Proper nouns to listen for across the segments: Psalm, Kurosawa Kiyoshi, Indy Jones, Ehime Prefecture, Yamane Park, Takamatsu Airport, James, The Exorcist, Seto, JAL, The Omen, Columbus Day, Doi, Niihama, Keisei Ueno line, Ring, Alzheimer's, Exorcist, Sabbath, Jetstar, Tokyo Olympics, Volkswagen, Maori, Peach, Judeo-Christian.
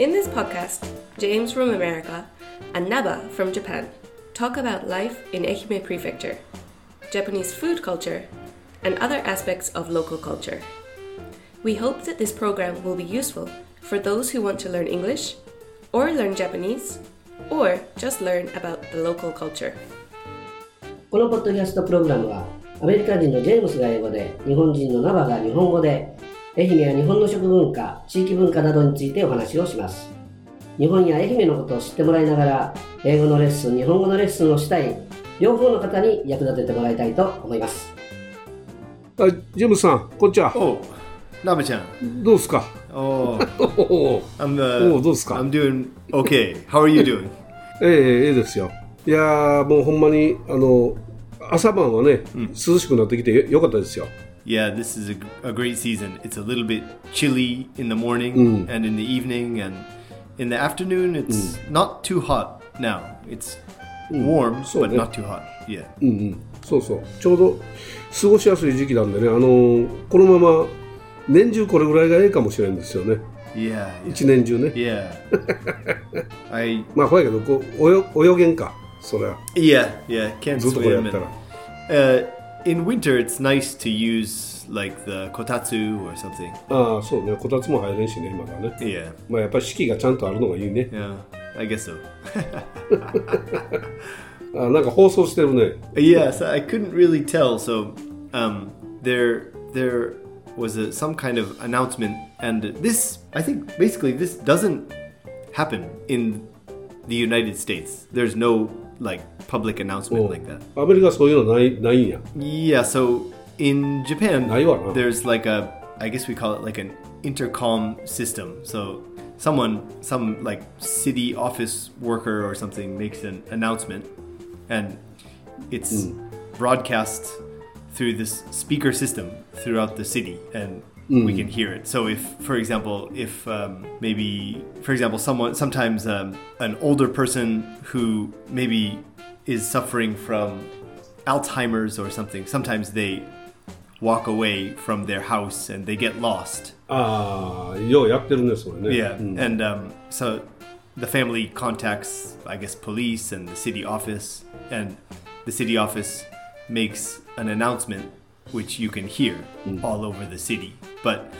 In this podcast, James from America and Naba from Japan talk about life in Ehime Prefecture, Japanese food culture, and other aspects of local culture. We hope that this program will be useful for those who want to learn English, or learn Japanese, or just learn about the local culture. このポッドキャストプログラムは、アメリカ人のジェームスが英語で、日本人のナバが日本語で、愛媛や日本の食文化、地域文化などについてお話をします。日本や愛媛のことを知ってもらいながら、英語のレッスン、日本語のレッスンをしたい、両方の方に役立ててもらいたいと思います。あ、ジェームスさん、こんにちは。おう、ナバちゃん。どうですか？おお、どうですか？I'm doing okay. How are you doing? いいですよ。いやもうほんまに朝晩はね、涼しくなってきてよかったですよ。Yeah, this is a great season. It's a little bit chilly in the morning、and in the evening, and in the afternoon, it's、not too hot now. It's warm,、but not too hot. Yeah. そうそう。ちょうど過ごしやすい時期なんでね、このまま年中これぐらいがいいかもしれないんですよね。Yeah, yeah. 一年中ね。Yeah. I. まあほやけどこう泳げんかそれは。Yeah, yeah. Can't swim. In winter, it's nice to use like the kotatsu or something. ああ、そうね。こたつも入れんしね、今からね。Yeah. まあやっぱり四季がちゃんとあるのがいいね。Yeah, I guess so. あ、なんか放送してるね。Yeah, so I couldn't really tell. So, there was some kind of announcement, and this, I think, basically, this doesn't happen in the United States. There's no.Like public announcement、like that. アメリカはそういうのないんや。Yeah, so in Japan, there's like a, I guess we call it like an intercom system. So some like city office worker or something makes an announcement, and it's、broadcast through this speaker system throughout the city, and、we can hear it. So if, for example, sometimes an older person who maybe is suffering from Alzheimer's or something, sometimes they walk away from their house and they get lost. Ah, ようやってるねそれね。Yeah, and、so the family contacts, I guess, police and the city office, and the city office makes an announcement.Which you can hear、all over the city. But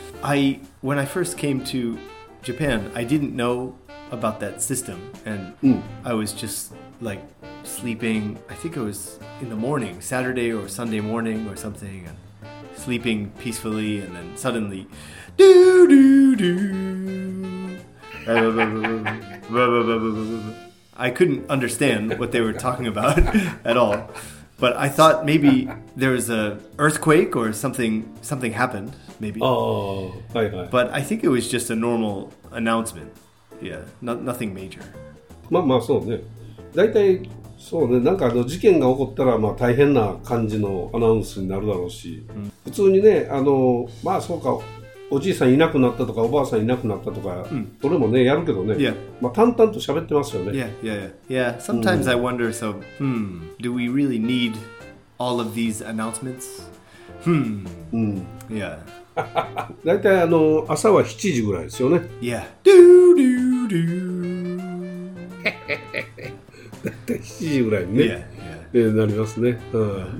when I first came to Japan, I didn't know about that system. And、I was just like sleeping, I think it was in the morning, Saturday or Sunday morning or something, and sleeping peacefully, and then suddenly, doo doo doo. I couldn't understand what they were talking about at all.But I thought maybe there was an earthquake or something happened, maybe. Oh, right, right. But I think it was just a normal announcement. Yeah, nothing major. まあまあそうね。大体そうね、なんか事件が起こったらまあ大変な感じのアナウンスになるだろうし、普通にね、まあそうか、おじいさんいなくなったとかおばあさんいなくなったとか、それもねやるけどね。Yeah. まあ淡々と喋ってますよね。Yeah, yeah, yeah. Yeah. Sometimes、I wonder, so, do we really need all of these announcements? Yeah. だいたい朝は7時ぐらいですよね。Yeah. Do do do. だいたい7時ぐらいにね。Yeah.なりますね、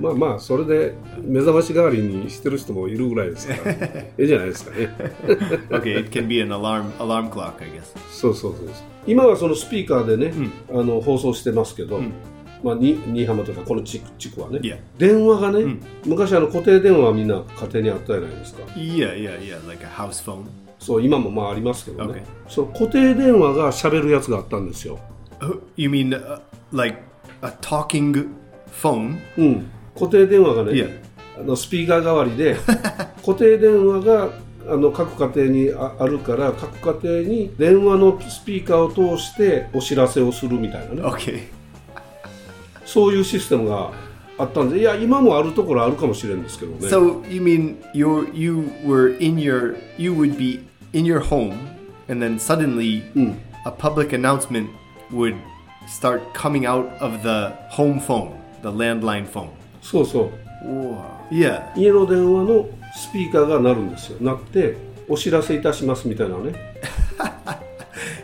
まあまあそれで目覚まし代わりにしてる人もいるぐらいですからえじゃないですかねOkay, it can be an alarm clock, I guess. そうそうそう。今はそのスピーカーでね、放送してますけど、まあ新居浜とかこの地区はね、yeah. 電話がね、昔固定電話みんな家庭にあったじゃないですか。いやいやいや、like a house phone. そう今もまあありますけどね。Okay. そう固定電話が喋るやつがあったんですよ。You mean、like a talking?Phone? 固定電話がね、yeah. スピーカー代わりで固定電話が各家庭に あるから各家庭に電話のスピーカーを通してお知らせをするみたいなね、okay. そういうシステムがあったんでいや今もあるところあるかもしれんですけどね So you mean you would be in your home and then suddenly、a public announcement would start coming out of the home phone?The landline phone. そうそう。Wow. Yeah. 家の電話のスピーカーが鳴るんですよ。鳴ってお知らせいたしますみたいなね。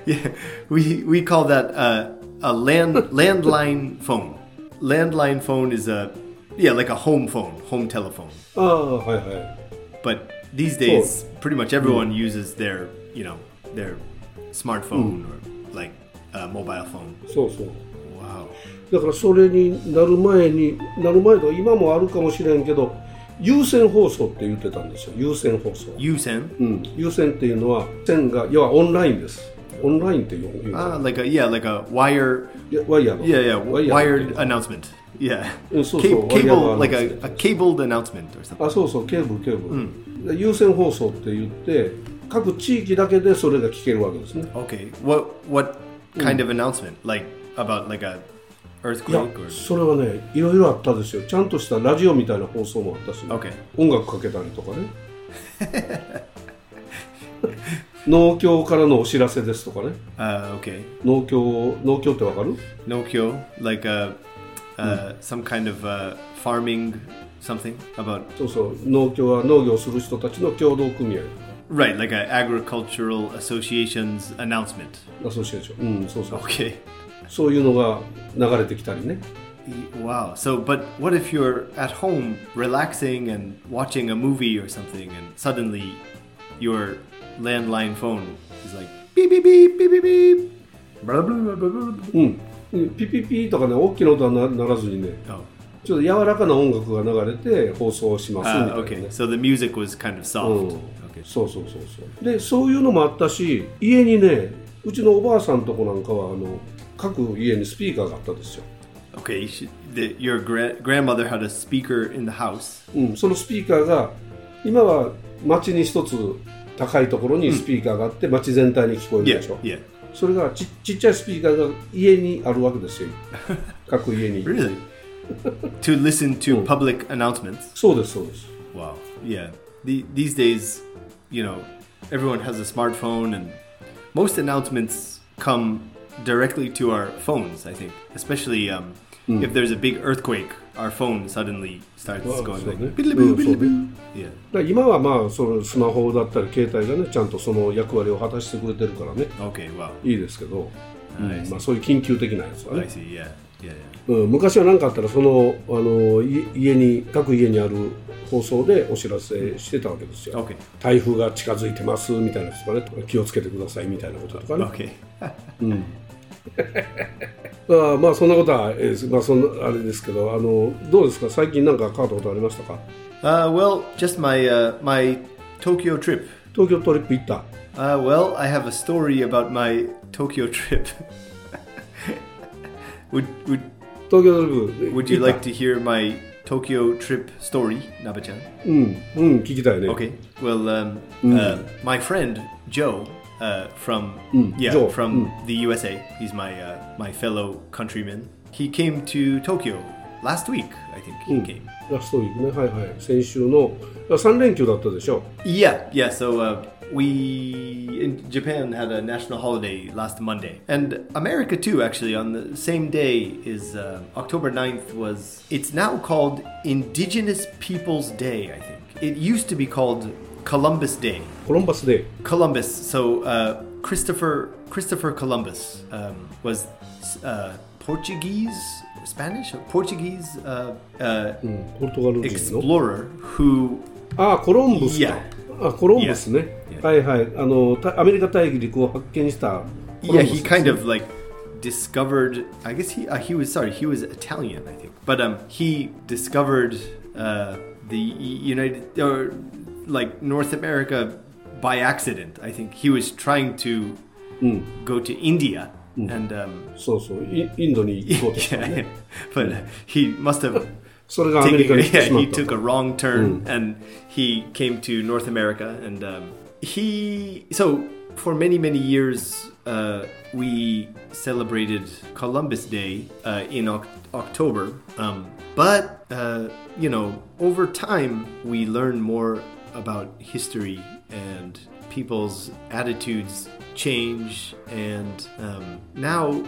Yeah, we call that a landline phone. Landline phone is like a home phone, home telephone. Oh, hi, hi. But these days, pretty much everyone uses their, their smartphone or like a mobile phone. So, so. Wow. だからそれになる前と今もあるかもしれんけど、有線放送って言ってたんですよ。有線放送。有線？うん。有線っていうのは線が要はオンラインです。オンラインっていうの。ああ、like a wire. Wire. Yeah, yeah. Wired announcement. Yeah. うん、そうそう。Cable, like a cabled announcement or something. あ、そうそう。ケーブル。うん。有線放送って言って、各地域だけでそれが聞けるわけですね。Okay. What kind of announcement? Like about like a earthquake? いや、それはね、いろいろあったですよ。ちゃんとしたラジオみたいな放送もあったし、okay. 音楽かけたりとかね。農協からのお知らせですとかね。Okay. 農協ってわかる？農協 like some kind of farming something about. そうそう、農協は農業する人たちの協同組合。Right, like an agricultural association's announcement. Association. うん、そうそう。Okay. そういうのが流れてきたりね。Wow. So, but what if you're at home relaxing and watching a movie or something, and suddenly your landline phone is like beep beep beep beep beep beep. Blah blah blah blah blah. うん。ピピピとかね、大きな音はならずにね。Oh. ちょっと柔らかな音楽が流れて放送しますみたいなね。Okay. So the music was kind of soft. うん。Okay. そうそうそうそう。で、そういうのもあったし、家にね、うちのおばあさんとこなんかは各家にスピーカーがあったんですよ。Okay, your grandmother had a speaker in the house. うん、そのスピーカーが今は町に一つ高いところにスピーカーがあって、町全体に聞こえるでしょ。Yeah, yeah. それがちっちゃいスピーカーが家にあるわけですよ。各家に。Really? To listen to public announcements? そうですそうです。Wow. Yeah. These days, everyone has a smartphone and most announcements come.Directly to our phones, I think. Especially if there's a big earthquake, our phone suddenly starts going like biliboo biliboo. Yeah. 今はまあそのスマホだったり携帯がねちゃんとその役割を果たしてくれてるからね。Okay, wow. いいですけど、まあそういう緊急的なやつはね。I see, yeah, yeah, yeah. うん、昔は何かあったらその各家にある放送でお知らせしてたわけですよ。Okay. 台風が近づいてますみたいなやつとかね、気をつけてくださいみたいなこととかね。Okay. うん。まあそんなことは、まあ、そんなあれですけどどうですか最近何か変わったことありましたか？Well, just my Tokyo trip. Tokyo trip 行った。Well, I have a story about my Tokyo trip. Would Tokyo trip? Would you like to hear my Tokyo trip story, Naba-chan? うん、聞きたいね。Okay. Well, my friend Joe.From the USA. He's my fellow countryman. He came to Tokyo last week, I think he came. Last week, ね、はいはい。先週の3連休だったでしょ。Yeah. So we in Japan had a national holiday last Monday, and America too. Actually, on the same day is October 9th was. It's now called Indigenous People's Day. I think it used to be called.Columbus Day. Columbus. So Christopher Columbus was Portuguese explorer who. Columbus. Yeah. Columbus. Yeah. Right. アメリカ大陸を発見した。Yeah, he kind of like discovered. I guess he was Italian, I think. But he discovered the United or.Like North America by accident. I think he was trying to go to India and Indiaに行こうとしたね。But he must have それがアメリカに行ってしまった。He took a wrong turn and he came to North America and so for many years we celebrated Columbus Day in October but over time we learn more about history and people's attitudes change and now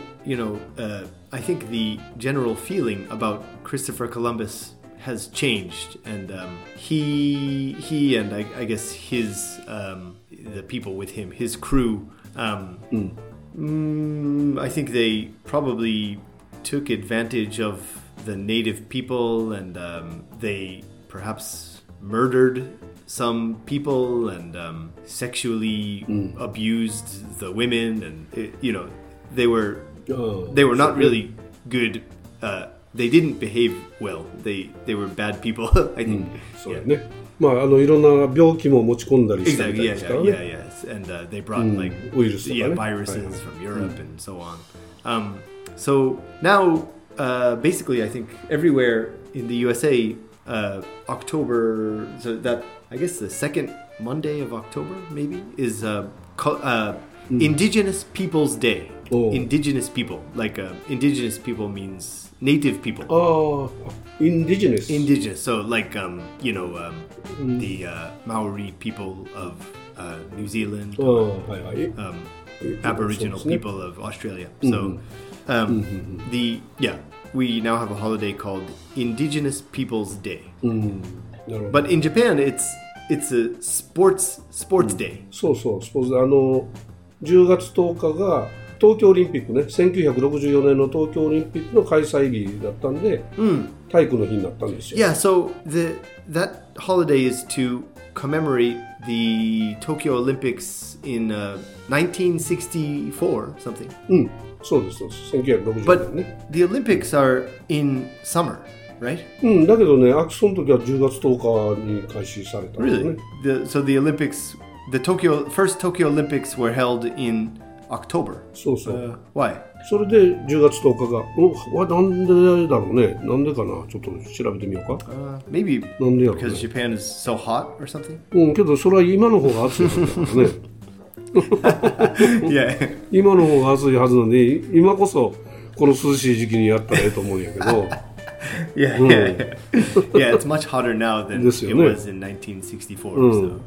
I think the general feeling about Christopher Columbus has changed and he and I guess his the people with him his crew I think they probably took advantage of the native people, and they perhaps murdered some people and sexually abused the women, and they were not really good. They didn't behave well. They were bad people. I think. Yeah. まあ、いろんな病気も持ち込んだりしたみたいですからね。Exactly, yeah, yeah, yeah. And they brought like viruses from Europe and so on. So now, basically, I think everywhere in the USA, October, so that I guess the second Monday of October maybe is Indigenous People's Day. Oh. Indigenous people, like indigenous people means native people. Oh, indigenous. Indigenous. So like, the Maori people of New Zealand. Oh, Aboriginal people of Australia. So we now have a holiday called Indigenous People's Day. But in Japan, it's a sports day. そうそう、スポーツ。10月10日が東京オリンピックね、1964年の東京オリンピックの開催日だったんで、体育の日になったんですよ。Yeah, so that holiday is to commemorate the Tokyo Olympics in 1964 something. そうです、1964年ね。But the Olympics are in summer, right? だけどね、その時は10月10日に開始されたんだよね。Really? So the Olympics, first Tokyo Olympics were held in October. そうそう。Why? それで10月10日が、なんでだろうね。なんでかな。ちょっと調べてみようか。Maybe because Japan is so hot or something. けどそれは今の方が暑いからね。いや、今の方が暑いはずなので、今こそこの涼しい時期にやったらいいと思うんやけど。Yeah, it's much hotter now than it was in 1964.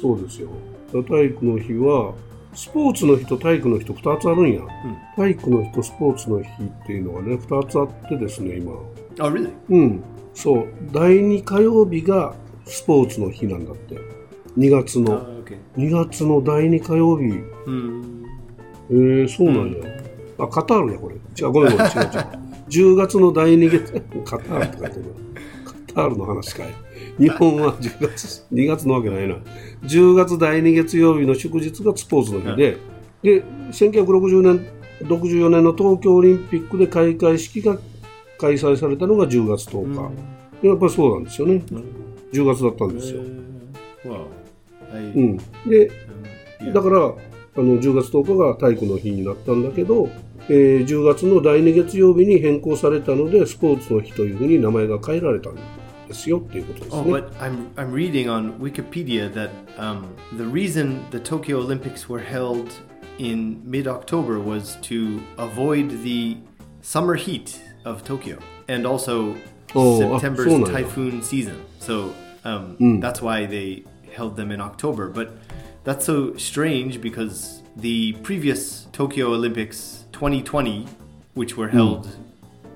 そうですよ。体育の日は。スポーツの日と体育の日と2つあるんや、体育の日とスポーツの日っていうのがね2つあってですね今。あ、really? そう、第2火曜日がスポーツの日なんだって。2月の第2火曜日。そうなんや、カタールやこれ。違う、10月の第2月カタールって書いてる。カタールの話かい。日本は2月のわけないな。10月第2月曜日の祝日がスポーツの日で、1964年の東京オリンピックで開会式が開催されたのが10月10日。やっぱりそうなんですよね。10月だったんですよ。で、だから10月10日が体育の日になったんだけど、10月の第2月曜日に変更されたので、スポーツの日というふうに名前が変えられたんです。But I'm reading on Wikipedia that the reason the Tokyo Olympics were held in mid-October was to avoid the summer heat of Tokyo and also September's typhoon season. So that's why they held them in October. But that's so strange because the previous Tokyo Olympics 2020, which were held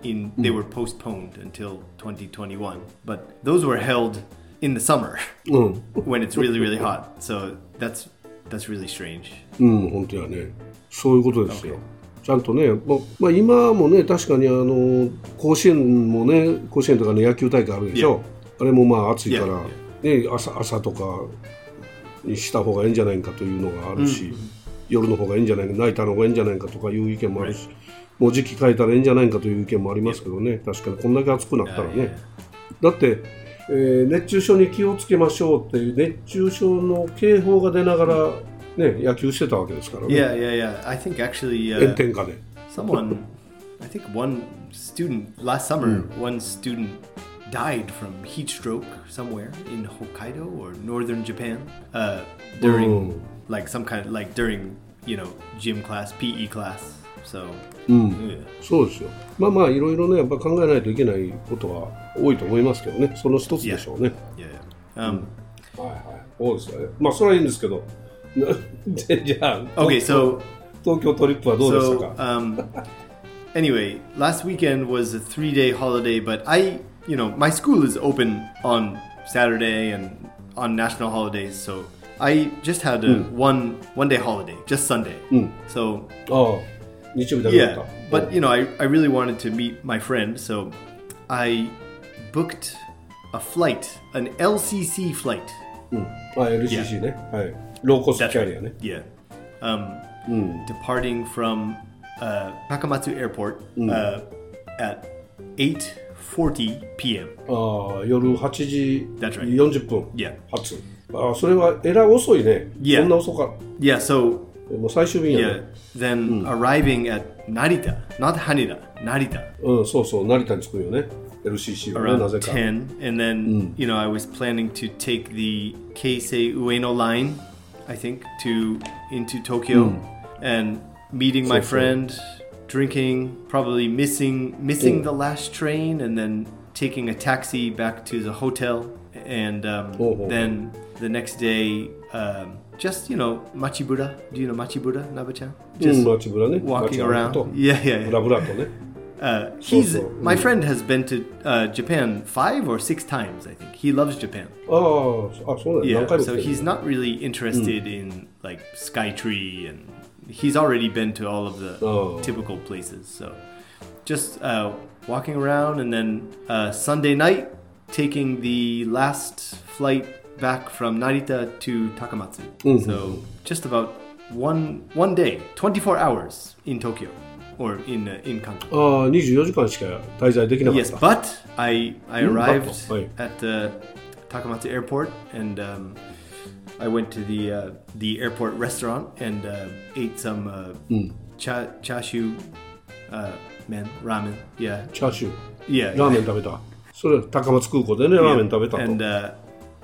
they were postponed until 2021, but those were held in the summer when it's really, really hot. So that's really strange. 本当やね。そういうことですよ。ちゃんとね、今もね、確かに甲子園とかの野球大会あるでしょ。あれも暑いからね、朝とかにした方がいいんじゃないかというのがあるし、夜の方がいいんじゃないか、ナイターの方がいいんじゃないかとかいう意見もあるし。もう時期変えたらいいんじゃないかという意見もありますけどね。確かにこんだけ暑くなったらね。だって、熱中症に気をつけましょうっていう熱中症の警報が出ながら、ね、野球してたわけですからね。I think actually 炎天下で。I think one student last summer, one student died from heat stroke somewhere in Hokkaido or northern Japan during like some kind of like during gym class, PE class.そうですよ。いろいろね、やっぱ考えないといけないことは多いと思いますけどね。その一つでしょうね。そうですよね。それはいいんですけど。じゃあ、東京トリップはどうでしたか？Anyway, last weekend was a 3-day holiday, but my school is open on Saturday and on national holidays, so I just had a one day holiday, just Sunday. So, yeah, but you know, I really wanted to meet my friend, so I booked a flight, an LCC flight. LCC, yeah. Low cost carrier, right. Yeah. Departing from Takamatsu Airport at 8:40 p.m. 夜8時40分 発。それはえらい遅いね。そんな遅かった。Yeah, so もう最終便やね。Then arriving at Narita, not Haneda, Narita. そうそう、成田に着くよね。LCC はね、なぜか。10 and then you know I was planning to take the Keisei Ueno line, I think, into Tokyo and meeting my friend, drinking, probably missing the last train and then taking a taxi back to the hotel and then the next day just, you know, Machibura. Do you know Machibura, Naba-chan? Just walking around. My friend has been to Japan 5 or 6 times, I think. He loves Japan. So he's not really interested in like Sky Tree, and he's already been to all of the typical places. So just walking around, and then Sunday night, taking the last flight back from Narita to Takamatsu. So just about one day, 24 hours in Tokyo. Or in Kanto. 24時間しか滞在できなかった。Yes, but I arrived at the Takamatsu Airport and I went to the airport restaurant and ate some chashu ramen. Yeah. Chashu. Yeah. ラーメン食べた。それ高松空港でね、ラーメン食べたと。And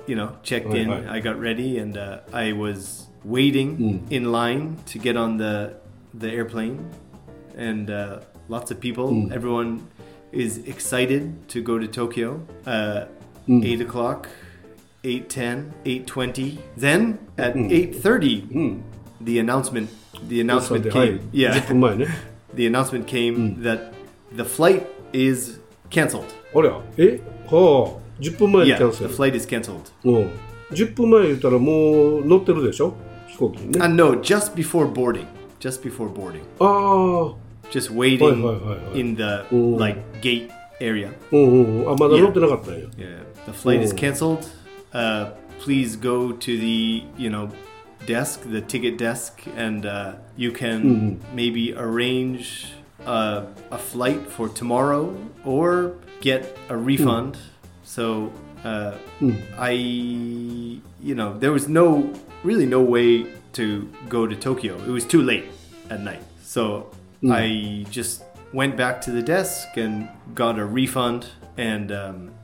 you know, checked in. I got ready and I was waiting in line to get on the airplane.And lots of people. Everyone is excited to go to Tokyo. 8 o'clock, 8:10, 8:20. Then at 8:30, the announcement came. Yeah, the announcement came that the flight is canceled. The flight is canceled. 10分前言ったらもう乗ってるでしょ飛行機にね。No, just before boarding. Just waiting in the like gate area. Yeah. The flight is canceled. Please go to the, you know, desk, the ticket desk, and you can maybe arrange a flight for tomorrow or get a refund. So you know, there was really no way to go to Tokyo. It was too late at night. So I just went back to the desk and got a refund and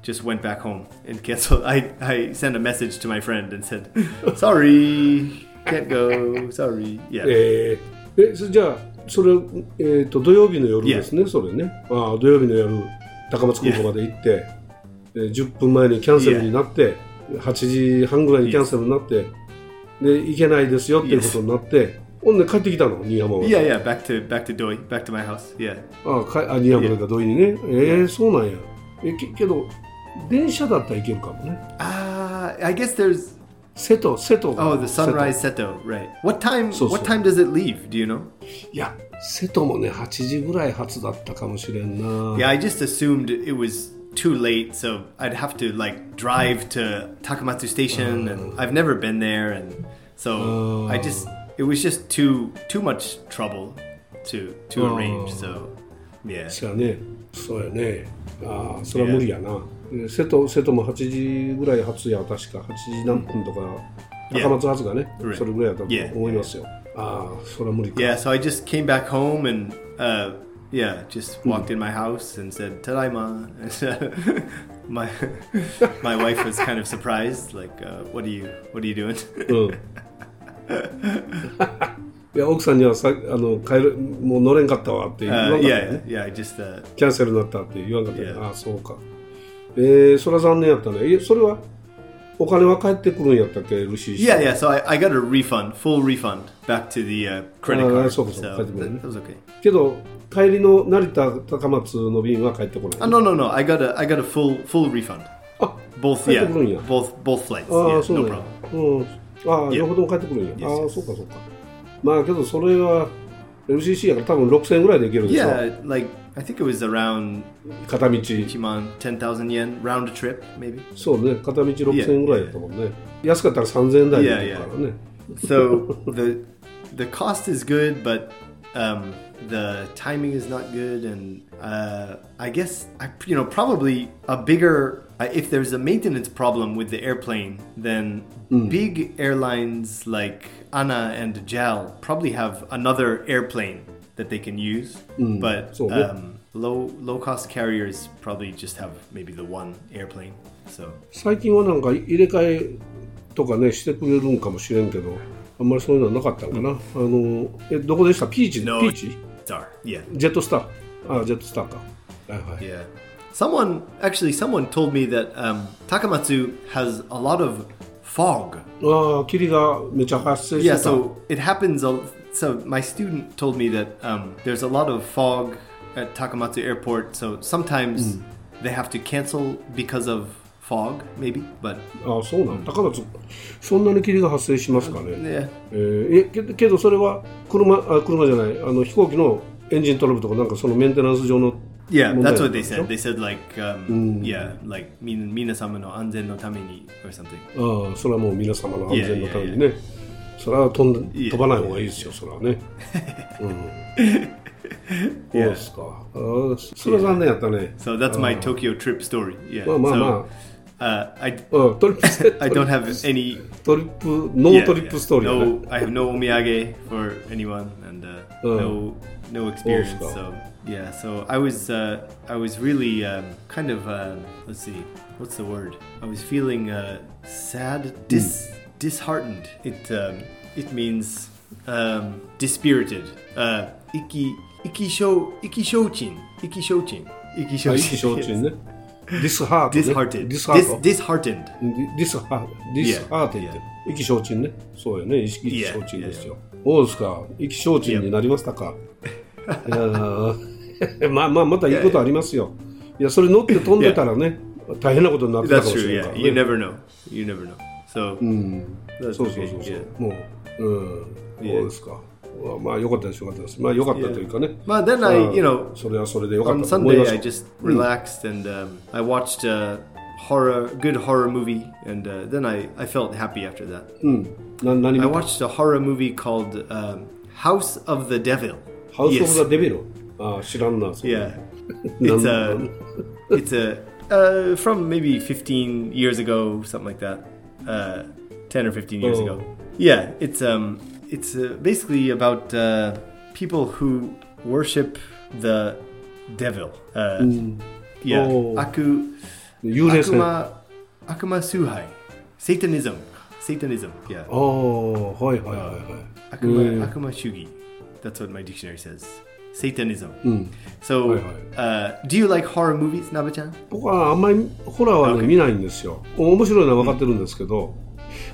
just went back home and canceled. I sent a message to my friend and said, sorry, can't go, sorry. Yeah. じゃあそれ土曜日の夜ですね。それね。土曜日の夜高松空港まで行って10分前にキャンセルになって8時半ぐらいにキャンセルになってで行けないですよっていうことになって。ほんで帰ってきたの新浜は。Yeah, back to Doi, back to my house. Yeah. 新浜なんかドイにね。そうなんや。けど電車だったら行けるかもね。I guess there's Seto. Oh, the sunrise Seto, right? What time does it leave? Do you know? いや、瀬戸もね8時ぐらい発だったかもしれんな。Yeah, I just assumed it was too late, so I'd have to like drive to Takamatsu Station, and I've never been there, and so it was just too much trouble to arrange. So yeah. そうやね。それは無理やな。瀬戸も8時ぐらい発や確か8時何分とか高松発がね、それぐらいだと思いますよ。それは無理か。Yeah, so I just came back home and yeah, just walked in my house and said, "Tadaima." My wife was kind of surprised, like, "What are you doing?" いや奥さんには帰るもう乗れんかったわって言わなかったよね。キャンセルになったって言わなかったよね。そうか。それは残念やったね。それはお金は返ってくるんやったっけ LCC? Yeah, so I got a refund, full refund back to the credit card. そうか、返ってくるね。That was okay. けど帰りの成田高松の便は返ってこない。No, I got a full refund. Both flights. No problem. ああ、両方とも帰ってくるんや。ああ、そうかそうか。まあけどそれは LCC やから多分6000円ぐらいで行けるでしょ。Yeah, like I think it was around 片道1万 10,000 yen round trip maybe。そうね、片道6000円ぐらいだったもんね。安かったら3000円台だったからね。So the cost is good, but the timing is not good, and I guess you know probably a bigger if there's a maintenance problem with the airplane, then big airlines like ANA and JAL probably have another airplane that they can use, but low-cost carriers probably just have maybe the one airplane. So 最近はなんか入れ替えとかねしてくれるんかもしれんけど。あんまりそういうのはなかったのかな。どこでした？ピーチ？No, ピーチ？Jetstar. Yeah. Jetstar. Ah, Jetstar. か。はいはい。Yeah. Someone told me that Takamatsu has a lot of fog. ああ、霧がめちゃ発生してた。Yeah, so it happens. So my student told me that there's a lot of fog at Takamatsu Airport. So sometimes they have to cancel because of.Fog, maybe, but... ああ、そうなの。高松、そんなに霧が発生しますかね。ねえ。けどそれは車じゃない、飛行機のエンジントラブルとかなんかそのメンテナンス上の。Yeah, that's what they said. They said like, yeah, like 皆様の安全のために or something. ああ、それはもう皆様の安全のためにね。Yeah, yeah, yeah. それは飛ばない方がいいですよ、それはね。うん。そうですか。それは残念やったね。So that's my Tokyo trip story. Yeah. まあまあまあ。I don't have any trip story. No, I have no omiyage for anyone and no experience. So yeah, so I was really kind of let's see, what's the word? I was feeling sad, disheartened. It means dispirited. 意気消沈ね。disheartened 意気消沈ね。そうよね、意識消沈ですよ。どうですか、意気消沈になりましたか。まあまあまたいいことありますよ。いや、それ乗って飛んでたらね、大変なことになってたかもしれないからね。You never know. You never know. So そうもうどうですか。まあ良かったです、良かったです。まあ良かったというかね。まあ then I, you know, それはそれで良かったと思います。On Sunday I just relaxed and I watched a good horror movie and then I felt happy after that. 何見た？ I watched a horror movie called House of the Devil. House of the Devil? あ、知らんな。Yeah. It's from maybe 15 years ago, something like that. 10 or 15 years ago. Yeah, It's basically about people who worship the devil. Yeah, akuma suhai, Satanism. Yeah. Oh, hi. Akuma shugi. That's what my dictionary says. Satanism. So, do you like horror movies, Nabe-chan? 僕はあんまりホラーはね見ないんですよ。面白いのは分かってるんですけど、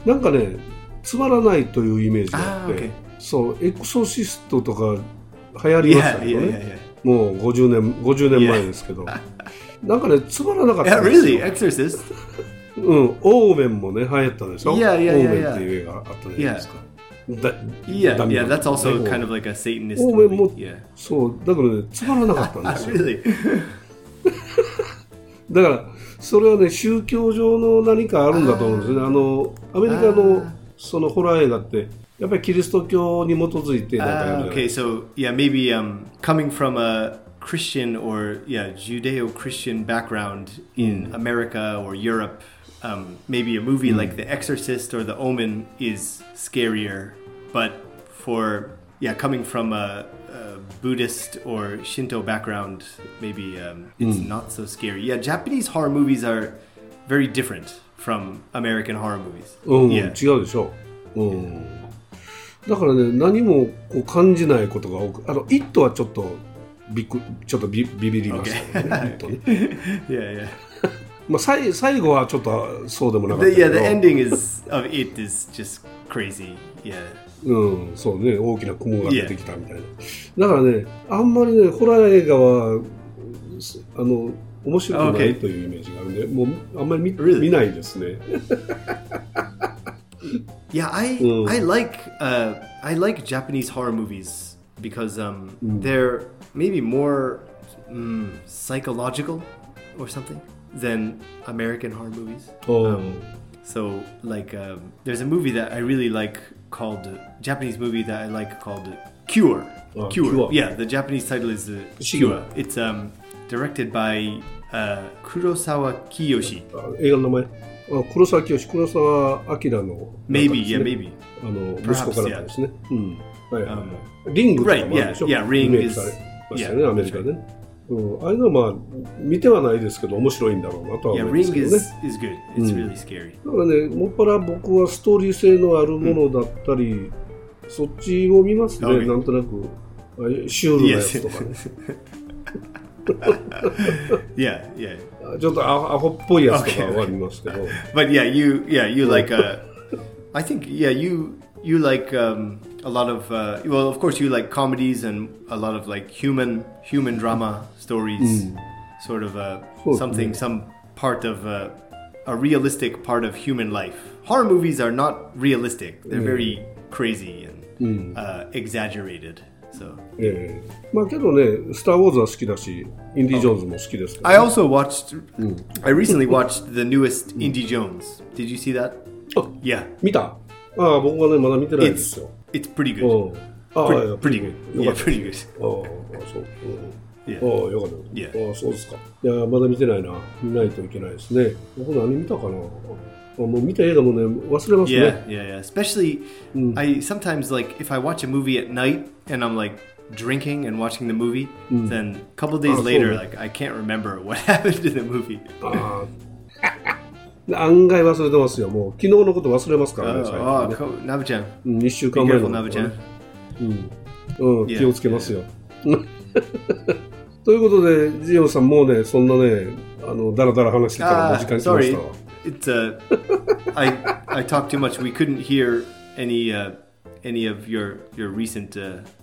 なんかね。つまらないというイメージがあって、そうエクソシストとか流行りましたけどね。もう50年前ですけど、なんかねつまらなかったんですよ。Yeah, really? Exorcist? オーメンもね流行ったでしょ。オーメンっていう映画あったじゃないですか。Yeah, that's also kind of like a Satanist movie. オーメンも、そうだからねつまらなかったんですよ。Really? だからそれはね宗教上の何かあるんだと思うんですよね。アメリカのそのホラー映画ってやっぱりキリスト教に基づいてなんか。Okay, so yeah, maybe coming from a Christian or yeah Judeo-Christian background in America or Europe, maybe a movie like The Exorcist or The Omen is scarier. But for yeah, coming from a Buddhist or Shinto background, maybe it's not so scary. Yeah, Japanese horror movies are very different.From American horror movies. 違うでしょ。だからね何もこう感じないことが多く、It はちょっとビビりましたね。Yeah, yeah. まあ最後はちょっとそうでもなかったけど。Yeah, the ending of It is just crazy. Yeah. そうね、大きな雲が出てきたみたいな。だからねあんまりねホラー映画は面白くないというイメージがあるんで、もうあんまり見ないですね。Yeah, I like Japanese horror movies because they're maybe more psychological or something than American horror movies. So there's a movie that I really like called Cure. Cure. Yeah, the Japanese title is Cure. It's directed by Kurosawa Kiyoshi. 黒沢明の Maybe, yeah, maybe. あの息子からですね。 Ring とかもあるでしょ。 Ring is... アメリカでね。 ああいうのは見てはないですけど面白いんだろうなとは Ring is good. It's really scary. だからね、 もっぱら僕はストーリー性のあるものだったり、そっちを見ますね、なんとなく。シュールなやつとかね。Yeah, yeah. ちょっとアホっぽいやつとかはありますけど。 But yeah, you like I think yeah, you like a lot of well, of course you like comedies and a lot of like human drama stories, sort of some part of a realistic part of human life. Horror movies are not realistic. They're very crazy and exaggerated.まあけどね、 Star Wars は好きだし、 Indy Jones も好きですからね。 I also watched I recently watched the newest Indy Jones. Did you see that? Yeah. 見た。僕はねまだ見てないんですよ。 It's pretty good. Pretty good. Yeah, pretty good. そうですか。 いや、まだ見てないな。見ないといけないですね。僕何見たかな。Yeah, yeah, yeah. Especially, I sometimes like if I watch a movie at night and I'm like drinking and watching the movie, then a couple of days later, like I can't remember what happened in the movie. 案外忘れてますよ。 もう昨日のこと忘れますからね。 ナブちゃん。 1週間前の。 ナブちゃん。 気をつけますよ。 ということで、ジオさんもうね、そんなね、だらだら話してたらもう時間来ましたわ。It's I talked too much. We couldn't hear any of your recent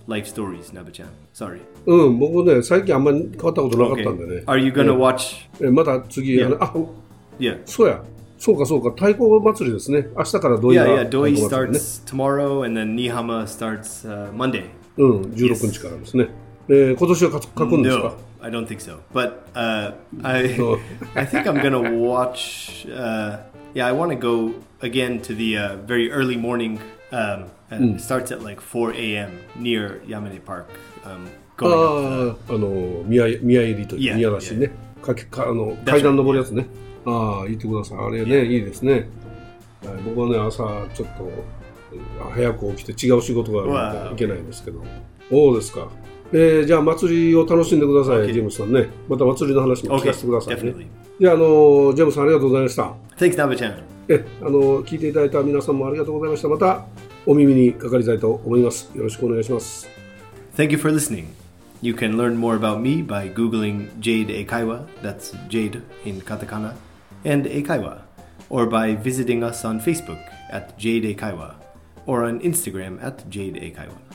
life stories, Nabe-chan. Sorry. 僕ね、最近あんまり変わったことなかったんでね。Are you gonna watch? また次そうか。太鼓祭りですね。明日からドイが。Doi starts tomorrow and then Niihama starts Monday. 16日からですね。今年は書くんですか？ No, I don't think so. But I think I'm gonna watch. Yeah, I want to go again to the very early morning. It starts at like 4 a.m. near Yamane Park. Going. じゃあ祭りを楽しんでください、ジェームスさんね。また祭りの話も聞かせてくださいね。じゃあジェームスさんありがとうございました。 Thanks, Nabe-chan。 聞いていただいた皆さんもありがとうございました。またお耳にかかりたいと思います。よろしくお願いします。 Thank you for listening. You can learn more about me by googling Jade Eikaiwa, that's Jade in Katakana, and Eikaiwa, or by visiting us on Facebook at Jade Eikaiwa, or on Instagram at Jade Eikaiwa.